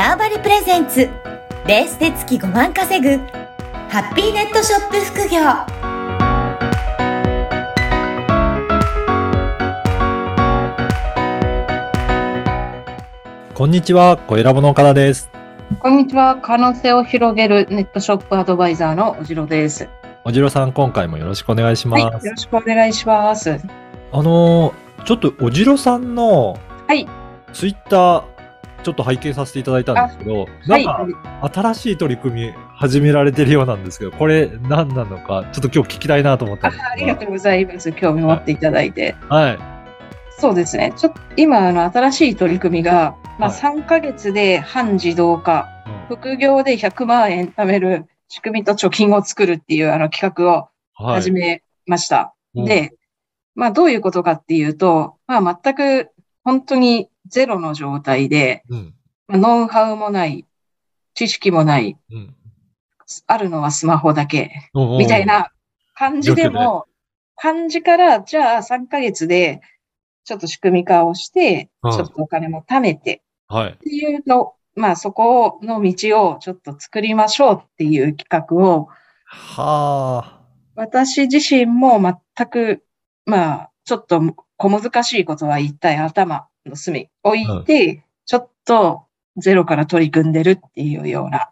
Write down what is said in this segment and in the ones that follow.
ターバリプレゼンツベースで月5万稼ぐハッピーネットショップ副業。こんにちは、小ラボの岡田です。こんにちは、可能性を広げるネットショップアドバイザーの小城です。小城さん、今回もよろしくお願いします。はい、よろしくお願いします。ちょっと小城さんのツイッター、ちょっと拝見させていただいたんですけど、なんか新しい取り組み始められてるようなんですけど、これ何なのかちょっと今日聞きたいなと思ったんです。 ありがとうございます。興味を持っていただいて。そうですね、ちょっと今新しい取り組みが、3ヶ月で半自動化、副業で100万円貯める仕組みと貯金を作るっていう企画を始めました。で、どういうことかっていうと、全く本当にゼロの状態で、ノウハウもない、知識もない、あるのはスマホだけ、みたいな感じでも、感じから、じゃあ3ヶ月で、ちょっと仕組み化をして、ちょっとお金も貯めて、っていうの、そこの道をちょっと作りましょうっていう企画を、私自身も全く、ちょっと小難しいことは一体頭の隅置いて、ちょっとゼロから取り組んでるっていうような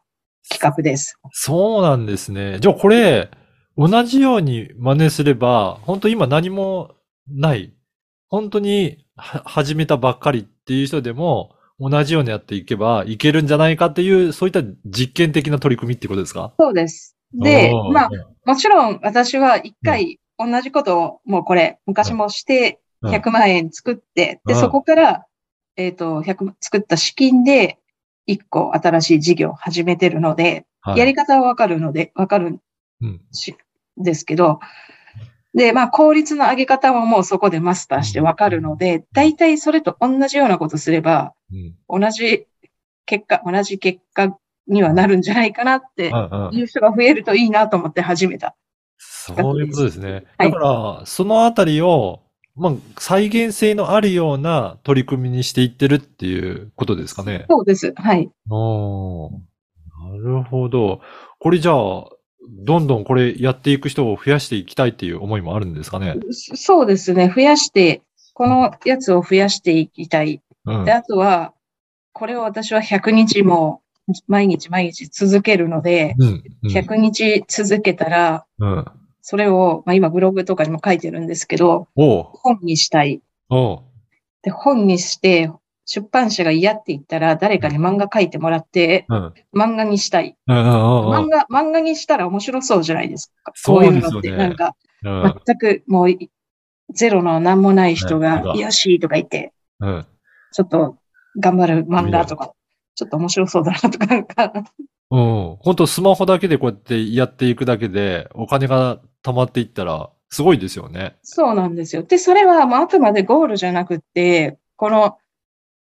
企画です。そうなんですね。じゃあこれ、同じように真似すれば、本当今何もない。本当に始めたばっかりっていう人でも同じようにやっていけばいけるんじゃないかっていう、そういった実験的な取り組みってことですか？そうです。で、もちろん私は一回同じことをもうこれ昔もして100万円作って、で、そこから、作った資金で一個新しい事業を始めてるので、やり方はわかるんですけど、で、効率の上げ方ももうそこでマスターしてわかるので、だいたいそれと同じようなことすれば、同じ結果にはなるんじゃないかなっていう人が増えるといいなと思って始めた。そういうことですね。だから、そのあたりを、再現性のあるような取り組みにしていってるっていうことですかね。そうです。なるほど。これじゃあ、どんどんこれやっていく人を増やしていきたいっていう思いもあるんですかね。そうですね。増やして、このやつを増やしていきたい。で、あとは、これを私は100日も毎日続けるので、100日続けたら、それを、今ブログとかにも書いてるんですけど、本にしたい。で、本にして、出版社が嫌って言ったら誰かに漫画書いてもらって、漫画にしたい。漫画にしたら面白そうじゃないですか。そういうのって、なんか、全くもうゼロの何もない人が、よしとか言って、ちょっと頑張る漫画とか、ちょっと面白そうだなとか、なんか。本当スマホだけでこうやってやっていくだけでお金が貯まっていったらすごいですよね。そうなんですよ。で、それはあくまでゴールじゃなくって、この、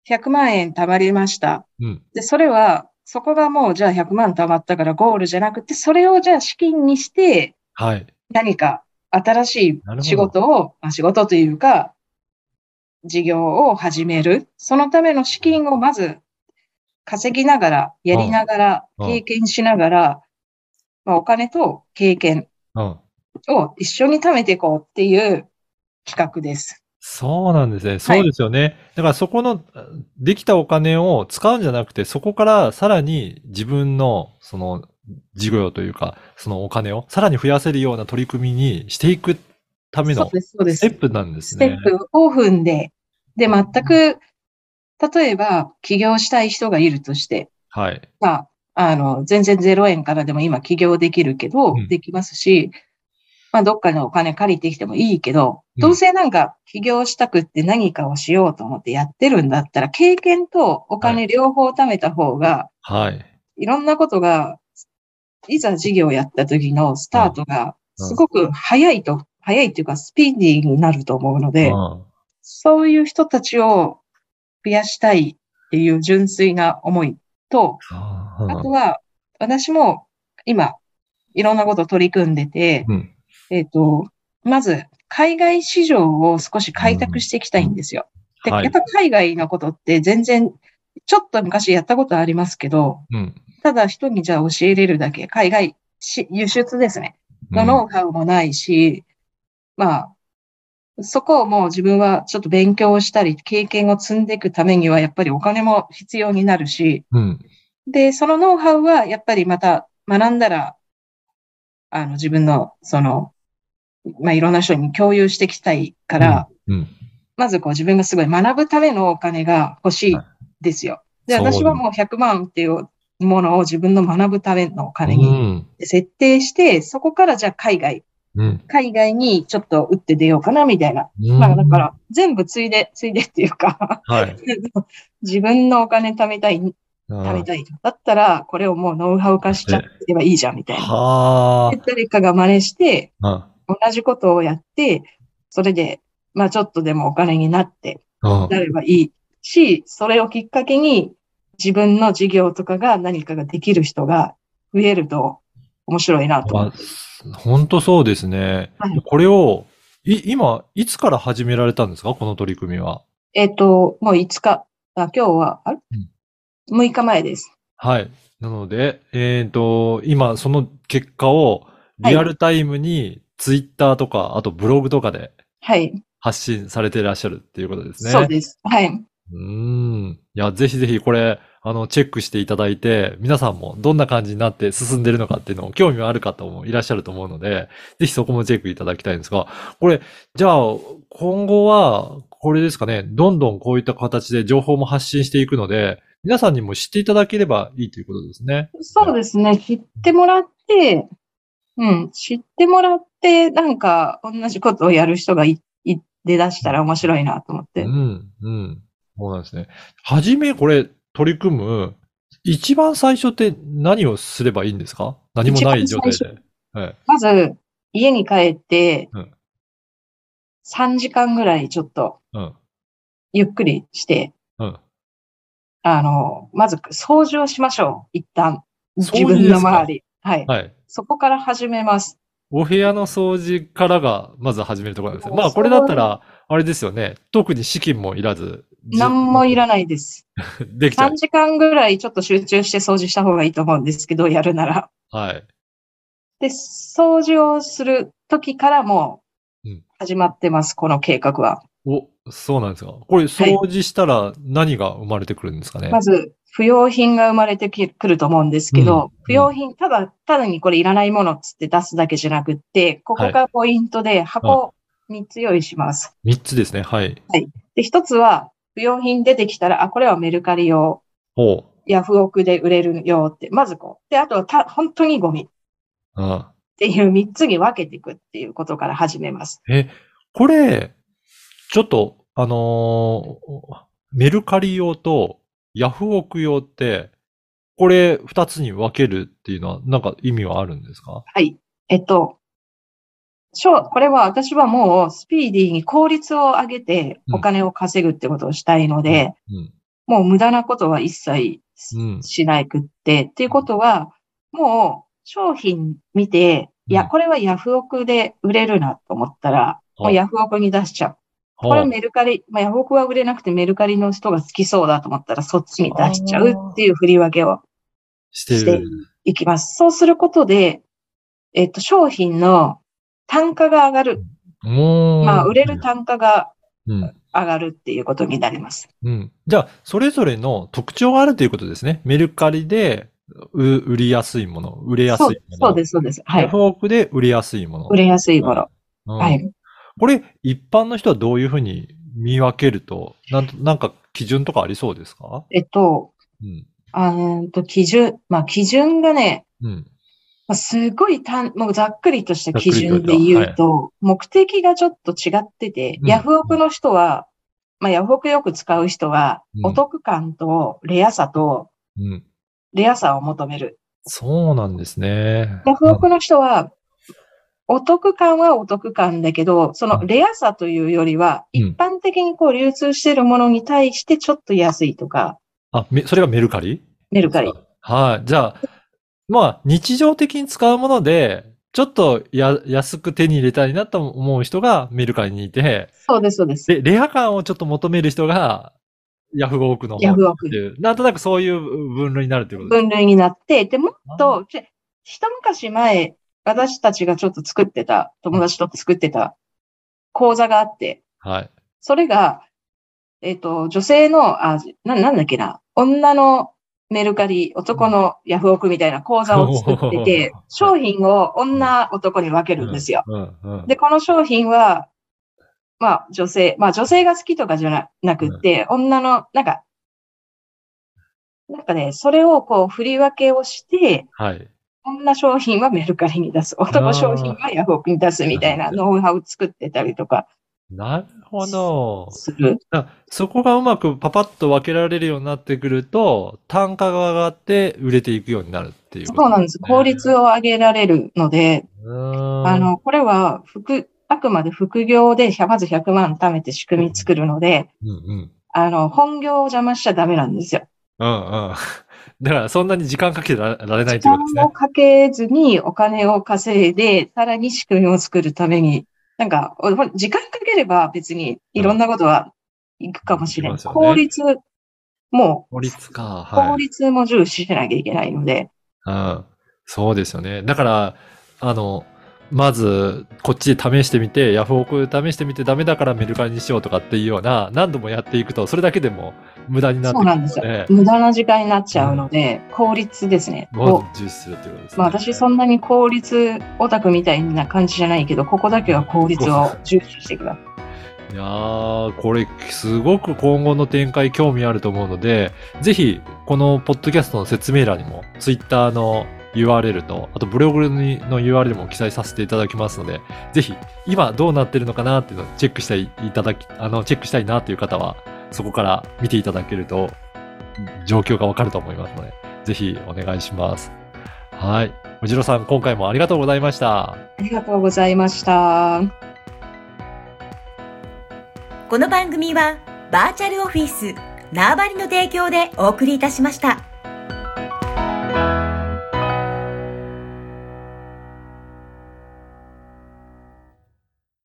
100万円貯まりました。で、それは、そこがもう、じゃあ100万貯まったからゴールじゃなくて、それをじゃあ資金にして、何か新しい仕事を、仕事というか、事業を始める。そのための資金をまず稼ぎながら、やりながら、経験しながら、お金と経験を一緒に貯めていこうっていう企画です。そうなんですね。そうですよね。だからそこのできたお金を使うんじゃなくて、そこからさらに自分のその事業というか、そのお金をさらに増やせるような取り組みにしていくためのステップなんですね。ステップを踏んで、で、全く、例えば起業したい人がいるとして、全然0円からでも今起業できるけど、できますし、どっかのお金借りてきてもいいけど、どうせなんか起業したくって何かをしようと思ってやってるんだったら、経験とお金両方貯めた方が、いろんなことが、いざ事業をやった時のスタートがすごく早いっていうかスピーディーになると思うので、そういう人たちを増やしたいっていう純粋な思いと、あとは私も今いろんなこと取り組んでて、まず、海外市場を少し開拓していきたいんですよ。で、やっぱ海外のことって全然ちょっと昔やったことありますけど、うん、ただ人にじゃあ教えれるだけ、海外輸出ですね。のノウハウもないし、うん、まあ、そこをもう自分はちょっと勉強したり、経験を積んでいくためには、やっぱりお金も必要になるし、うん、で、そのノウハウはやっぱりまた学んだら、自分の、まあ、いろんな人に共有していきたいから、うんうん、まずこう自分がすごい学ぶためのお金が欲しいですよ。で、私はもう100万っていうものを自分の学ぶためのお金に設定して、うん、そこからじゃあ海外にちょっと打って出ようかなみたいな。うん、まあだから全部ついでっていうか、はい、自分のお金貯めたい。だったらこれをもうノウハウ化しちゃえばいいじゃんみたいな。誰かが真似して、同じことをやって、それで、まあちょっとでもお金になって、なればいいし、それをきっかけに自分の事業とかが何かができる人が増えると面白いなと思って。本当そうですね。はい、これを、今、いつから始められたんですか、この取り組みは。もう5日、今日は、6日前です。はい。なので、今、その結果をリアルタイムにツイッターとか、はい、あとブログとかで発信されていらっしゃるっていうことですね。はい、そうです。はい。いや、ぜひぜひこれ、チェックしていただいて、皆さんもどんな感じになって進んでるのかっていうのを興味がある方もいらっしゃると思うので、ぜひそこもチェックいただきたいんですが、これ、じゃあ、今後は、これですかね、どんどんこういった形で情報も発信していくので、皆さんにも知っていただければいいということですね。そうですね。知ってもらって、知ってもらって、なんか、同じことをやる人が出だしたら面白いなと思って。そうなんですね。はじめ、これ、取り組む、一番最初って何をすればいいんですか？何もない状態で。はい、まず、家に帰って、3時間ぐらいちょっと、ゆっくりして、まず掃除をしましょう、一旦。自分の周り。はい。そこから始めます。お部屋の掃除からが、まず始めるところなんですよ。まあ、これだったら、あれですよね。特に資金もいらず。何もいらないです。できちゃう。3時間ぐらいちょっと集中して掃除した方がいいと思うんですけど、やるなら。はい。で、掃除をする時からも始まってます、この計画は。お、そうなんですか。これ掃除したら何が生まれてくるんですかね。はい、まず、不要品が生まれてくると思うんですけど、不要品、ただにこれいらないものっつって出すだけじゃなくって、ここがポイントで箱3つ用意します。3つですね。はい。はい。で、1つは、不要品出てきたら、これはメルカリ用。ヤフオクで売れる用って、まずこう。で、あとは本当にゴミ。っていう3つに分けていくっていうことから始めます。これ、ちょっと、メルカリ用とヤフオク用って、これ2つに分けるっていうのは、なんか意味はあるんですか？はい。これは私はもうスピーディーに効率を上げてお金を稼ぐってことをしたいので、もう無駄なことは一切しないくって、っていうことは、もう商品見て、これはヤフオクで売れるなと思ったら、もうヤフオクに出しちゃう。これメルカリ、ヤフオクは売れなくてメルカリの人が好きそうだと思ったらそっちに出しちゃうっていう振り分けをしていきます。そうすることで、商品の単価が上がる。まあ、売れる単価が上がるっていうことになります。じゃあ、それぞれの特徴があるということですね。メルカリで売りやすいもの、売れやすいもの。そうです、そうです。ヤフオクで売れやすいもの。売れやすいもの。はい。これ、一般の人はどういうふうに見分けると、なんか基準とかありそうですか？基準がね、すごいもうざっくりとした基準で言うと、目的がちょっと違ってて、ヤフオクの人は、ヤフオクよく使う人は、お得感とレアさを求める。そうなんですね。ヤフオクの人は、お得感はお得感だけど、そのレアさというよりは、一般的にこう流通しているものに対してちょっと安いとか。それがメルカリ？メルカリ。はい。じゃあ、まあ、日常的に使うもので、ちょっと安く手に入れたいなと思う人がメルカリにいて。そうです、そうです。で、レア感をちょっと求める人がヤフオクの方っていう。なんとなくそういう分類になるってことです。分類になって、で、もっと、一昔前、私たちがちょっと作ってた、友達と作ってた講座があって、はい。それが、女性の、なんだっけな、女のメルカリ、男のヤフオクみたいな講座を作ってて、商品を女、男に分けるんですよ。うんうんうん、で、この商品は、まあ女性が好きとかじゃなくて、うん、女の、なんかね、それをこう振り分けをして、はい、女商品はメルカリに出す、男商品はヤフオクに出すみたいなノウハウを作ってたりとか。なるほど。そこがうまくパパッと分けられるようになってくると、単価が上がって売れていくようになるっていう、ね。そうなんです。効率を上げられるので、これはあくまで副業でまず100万貯めて仕組み作るので、うんうん、本業を邪魔しちゃダメなんですよ。うんうん。だからそんなに時間かけられないってことですね。時間をかけずにお金を稼いで、さらに仕組みを作るために、なんか、時間かければ別にいろんなことはいくかもしれない。うんね、効率も重視しなきゃいけないので。うん。そうですよね。だから、まず、こっちで試してみて、ヤフオク試してみてダメだからメルカリにしようとかっていうような、何度もやっていくと、それだけでも無駄になってくるので。そうなんですよ。無駄な時間になっちゃうので、うん、効率ですね。を重視するっていうことですね。まあ私そんなに効率オタクみたいな感じじゃないけど、ここだけは効率を重視してください。いやー、これすごく今後の展開興味あると思うので、ぜひ、このポッドキャストの説明欄にも、ツイッターのURL と、あとブログの URL も記載させていただきますので、ぜひ、今どうなってるのかなっていうのをチェックしたいなっていう方は、そこから見ていただけると、状況がわかると思いますので、ぜひお願いします。はい。おじろさん、今回もありがとうございました。ありがとうございました。この番組は、バーチャルオフィス、縄張りの提供でお送りいたしました。